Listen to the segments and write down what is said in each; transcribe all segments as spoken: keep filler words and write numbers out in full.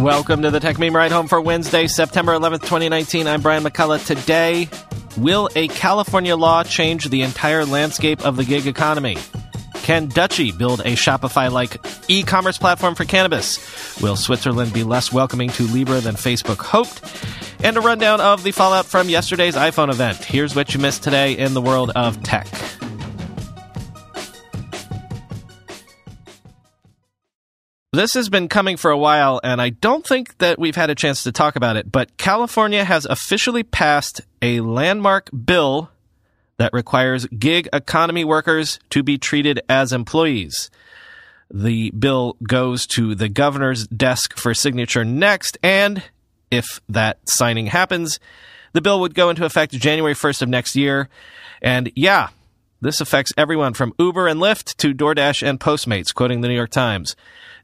Welcome to the Tech Meme Ride Home for Wednesday, September eleventh, twenty nineteen. I'm Brian McCullough. Today, will a California law change the entire landscape of the gig economy? Can Dutchie build a Shopify-like e-commerce platform for cannabis? Will Switzerland be less welcoming to Libra than Facebook hoped? And a rundown of the fallout from yesterday's iPhone event. Here's what you missed today in the world of tech. This has been coming for a while, and I don't think that we've had a chance to talk about it, but California has officially passed a landmark bill that requires gig economy workers to be treated as employees. The bill goes to the governor's desk for signature next, and if that signing happens, the bill would go into effect January first of next year. And yeah, this affects everyone from Uber and Lyft to DoorDash and Postmates, quoting the New York Times.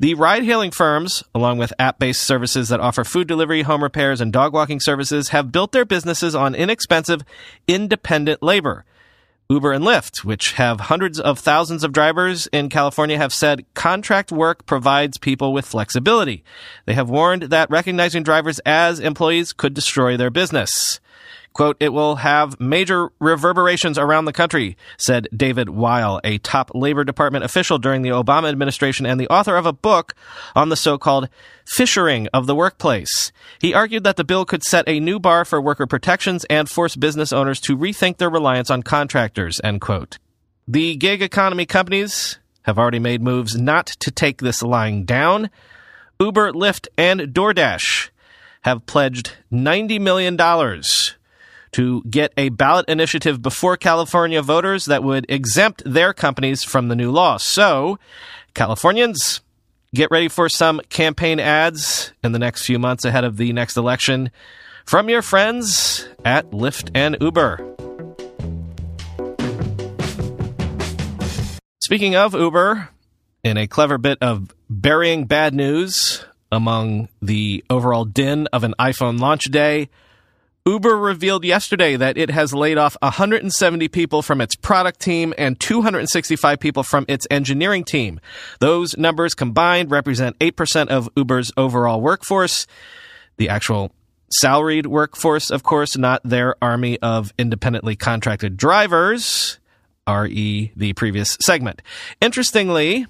The ride-hailing firms, along with app-based services that offer food delivery, home repairs, and dog-walking services, have built their businesses on inexpensive, independent labor. Uber and Lyft, which have hundreds of thousands of drivers in California, have said contract work provides people with flexibility. They have warned that recognizing drivers as employees could destroy their business. Quote, it will have major reverberations around the country, said David Weil, a top Labor Department official during the Obama administration and the author of a book on the so-called fishering of the workplace. He argued that the bill could set a new bar for worker protections and force business owners to rethink their reliance on contractors, end quote. The gig economy companies have already made moves not to take this lying down. Uber, Lyft, and DoorDash have pledged ninety million dollars to get a ballot initiative before California voters that would exempt their companies from the new law. So, Californians, get ready for some campaign ads in the next few months ahead of the next election from your friends at Lyft and Uber. Speaking of Uber, in a clever bit of burying bad news among the overall din of an iPhone launch day, Uber revealed yesterday that it has laid off one hundred seventy people from its product team and two hundred sixty-five people from its engineering team. Those numbers combined represent eight percent of Uber's overall workforce, the actual salaried workforce, of course, not their army of independently contracted drivers, that is the previous segment. Interestingly,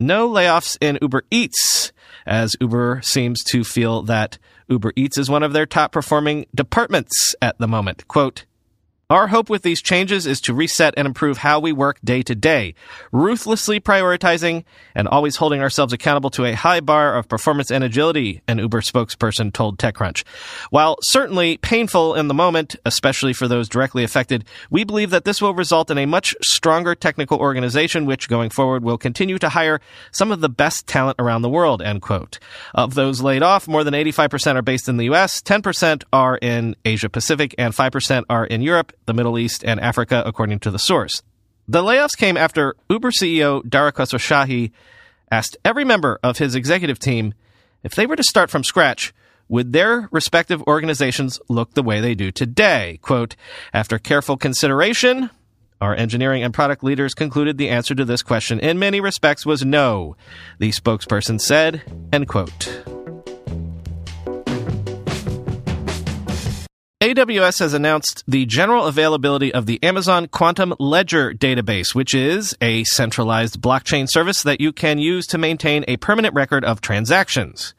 no layoffs in Uber Eats, as Uber seems to feel that Uber Eats is one of their top-performing departments at the moment. Quote, our hope with these changes is to reset and improve how we work day to day, ruthlessly prioritizing and always holding ourselves accountable to a high bar of performance and agility, an Uber spokesperson told TechCrunch. While certainly painful in the moment, especially for those directly affected, we believe that this will result in a much stronger technical organization, which going forward will continue to hire some of the best talent around the world, end quote. Of those laid off, more than eighty-five percent are based in the U S, ten percent are in Asia Pacific, and five percent are in Europe, the Middle East, and Africa, according to the source. The layoffs came after Uber C E O Dara Khosrowshahi asked every member of his executive team if they were to start from scratch, would their respective organizations look the way they do today? Quote, after careful consideration, our engineering and product leaders concluded the answer to this question in many respects was no, the spokesperson said, end quote. A W S has announced the general availability of the Amazon Quantum Ledger Database, which is a centralized blockchain service that you can use to maintain a permanent record of transactions.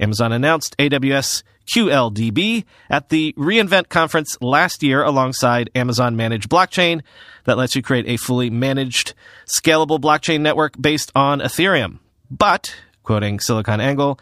Amazon announced A W S Q L D B at the reInvent conference last year alongside Amazon Managed Blockchain that lets you create a fully managed, scalable blockchain network based on Ethereum. But, quoting SiliconANGLE,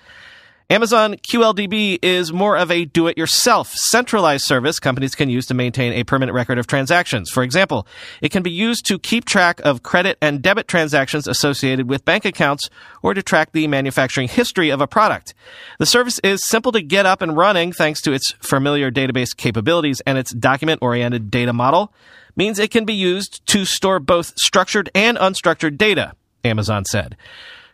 Amazon Q L D B is more of a do-it-yourself centralized service companies can use to maintain a permanent record of transactions. For example, it can be used to keep track of credit and debit transactions associated with bank accounts or to track the manufacturing history of a product. The service is simple to get up and running thanks to its familiar database capabilities and its document-oriented data model. Means it can be used to store both structured and unstructured data, Amazon said.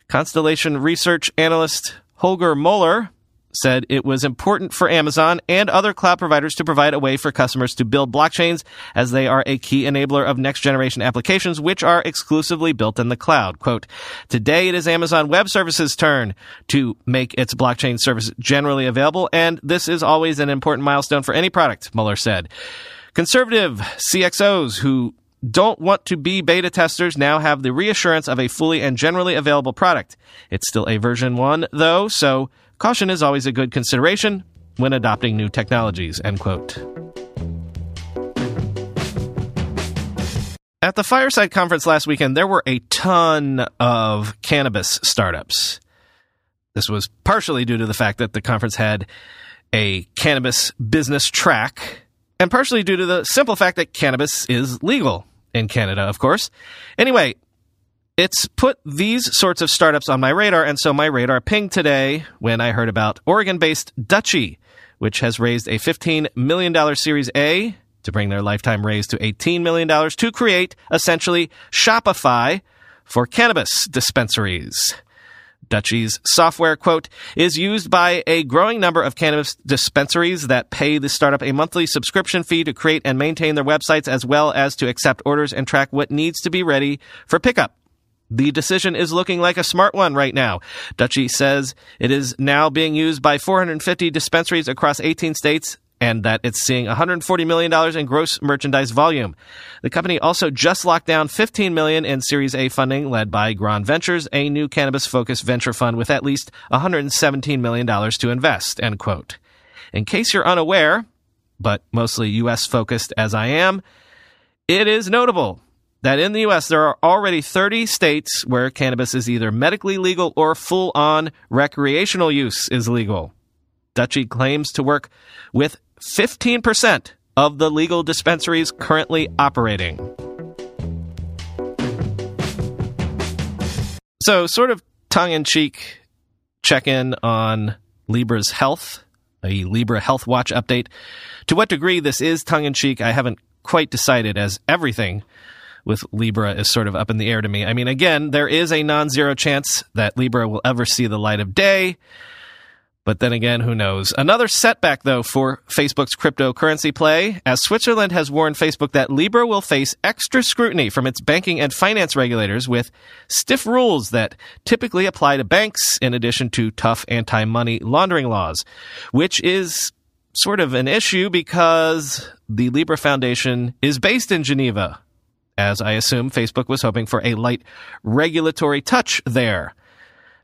Constellation Research analyst Holger Mueller said it was important for Amazon and other cloud providers to provide a way for customers to build blockchains, as they are a key enabler of next-generation applications, which are exclusively built in the cloud. Quote, today it is Amazon Web Services' turn to make its blockchain service generally available, and this is always an important milestone for any product, Mueller said. Conservative C X Os who don't want to be beta testers now have the reassurance of a fully and generally available product. It's still a version one, though, so caution is always a good consideration when adopting new technologies, end quote. At the Fireside Conference last weekend, there were a ton of cannabis startups. This was partially due to the fact that the conference had a cannabis business track, and partially due to the simple fact that cannabis is legal in Canada, of course. Anyway, it's put these sorts of startups on my radar, and so my radar pinged today when I heard about Oregon-based Dutchie, which has raised a fifteen million dollars Series A to bring their lifetime raise to eighteen million dollars to create, essentially, Shopify for cannabis dispensaries. Dutchie's software, quote, is used by a growing number of cannabis dispensaries that pay the startup a monthly subscription fee to create and maintain their websites, as well as to accept orders and track what needs to be ready for pickup. The decision is looking like a smart one right now. Dutchie says it is now being used by four hundred fifty dispensaries across eighteen states, and that it's seeing one hundred forty million dollars in gross merchandise volume. The company also just locked down fifteen million dollars in Series A funding led by Grand Ventures, a new cannabis-focused venture fund with at least one hundred seventeen million dollars to invest, end quote. In case you're unaware, but mostly U S-focused as I am, it is notable that in the U S there are already thirty states where cannabis is either medically legal or full-on recreational use is legal. Dutchie claims to work with fifteen percent of the legal dispensaries currently operating. So, sort of tongue-in-cheek check-in on Libra's health, a Libra Health Watch update. To what degree this is tongue-in-cheek, I haven't quite decided, as everything with Libra is sort of up in the air to me. I mean, again, there is a non-zero chance that Libra will ever see the light of day. But then again, who knows? Another setback, though, for Facebook's cryptocurrency play, as Switzerland has warned Facebook that Libra will face extra scrutiny from its banking and finance regulators with stiff rules that typically apply to banks, in addition to tough anti-money laundering laws, which is sort of an issue because the Libra Foundation is based in Geneva, as I assume Facebook was hoping for a light regulatory touch there.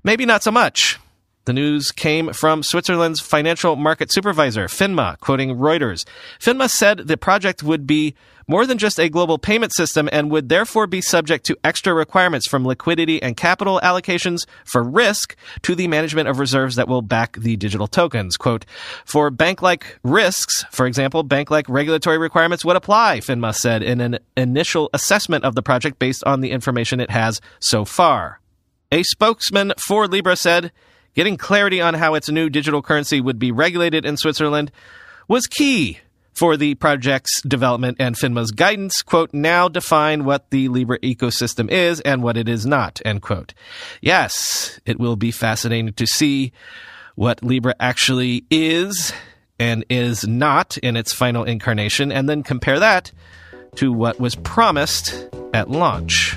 Maybe not so much. The news came from Switzerland's financial market supervisor, Finma, quoting Reuters. Finma said the project would be more than just a global payment system and would therefore be subject to extra requirements from liquidity and capital allocations for risk to the management of reserves that will back the digital tokens. Quote, for bank-like risks, for example, bank-like regulatory requirements would apply, Finma said in an initial assessment of the project based on the information it has so far. A spokesman for Libra said, getting clarity on how its new digital currency would be regulated in Switzerland was key for the project's development and Finma's guidance, quote, now define what the Libra ecosystem is and what it is not, end quote. Yes, it will be fascinating to see what Libra actually is and is not in its final incarnation, and then compare that to what was promised at launch.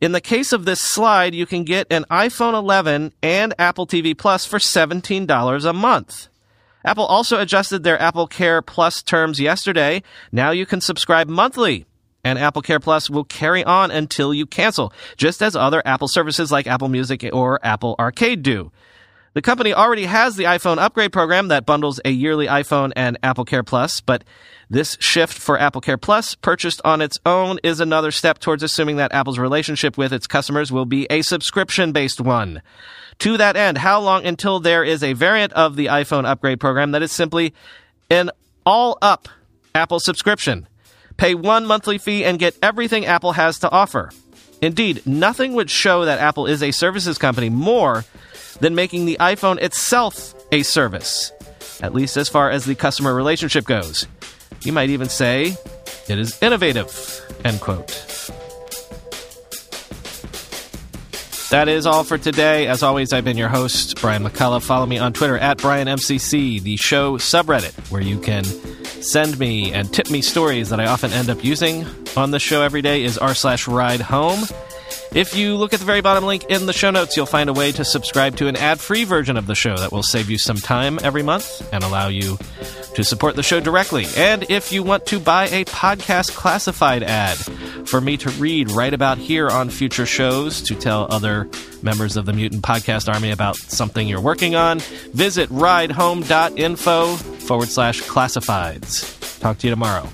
in the case of this slide, you can get an iPhone eleven and Apple T V Plus for seventeen dollars a month. Apple also adjusted their Apple Care Plus terms yesterday. Now you can subscribe monthly, and Apple Care Plus will carry on until you cancel, just as other Apple services like Apple Music or Apple Arcade do. The company already has the iPhone upgrade program that bundles a yearly iPhone and Apple Care Plus, but this shift for Apple Care Plus, purchased on its own, is another step towards assuming that Apple's relationship with its customers will be a subscription-based one. To that end, how long until there is a variant of the iPhone upgrade program that is simply an all-up Apple subscription? Pay one monthly fee and get everything Apple has to offer. Indeed, nothing would show that Apple is a services company more than making the iPhone itself a service, at least as far as the customer relationship goes. You might even say it is innovative, end quote. That is all for today. As always, I've been your host, Brian McCullough. Follow me on Twitter at Brian M C C, the show subreddit, where you can send me and tip me stories that I often end up using on the show every day, is r slash ride home. If you look at the very bottom link in the show notes, you'll find a way to subscribe to an ad-free version of the show that will save you some time every month and allow you to support the show directly. And if you want to buy a podcast classified ad for me to read right about here on future shows to tell other members of the Mutant Podcast Army about something you're working on, visit ridehome.info forward slash classifieds. Talk to you tomorrow.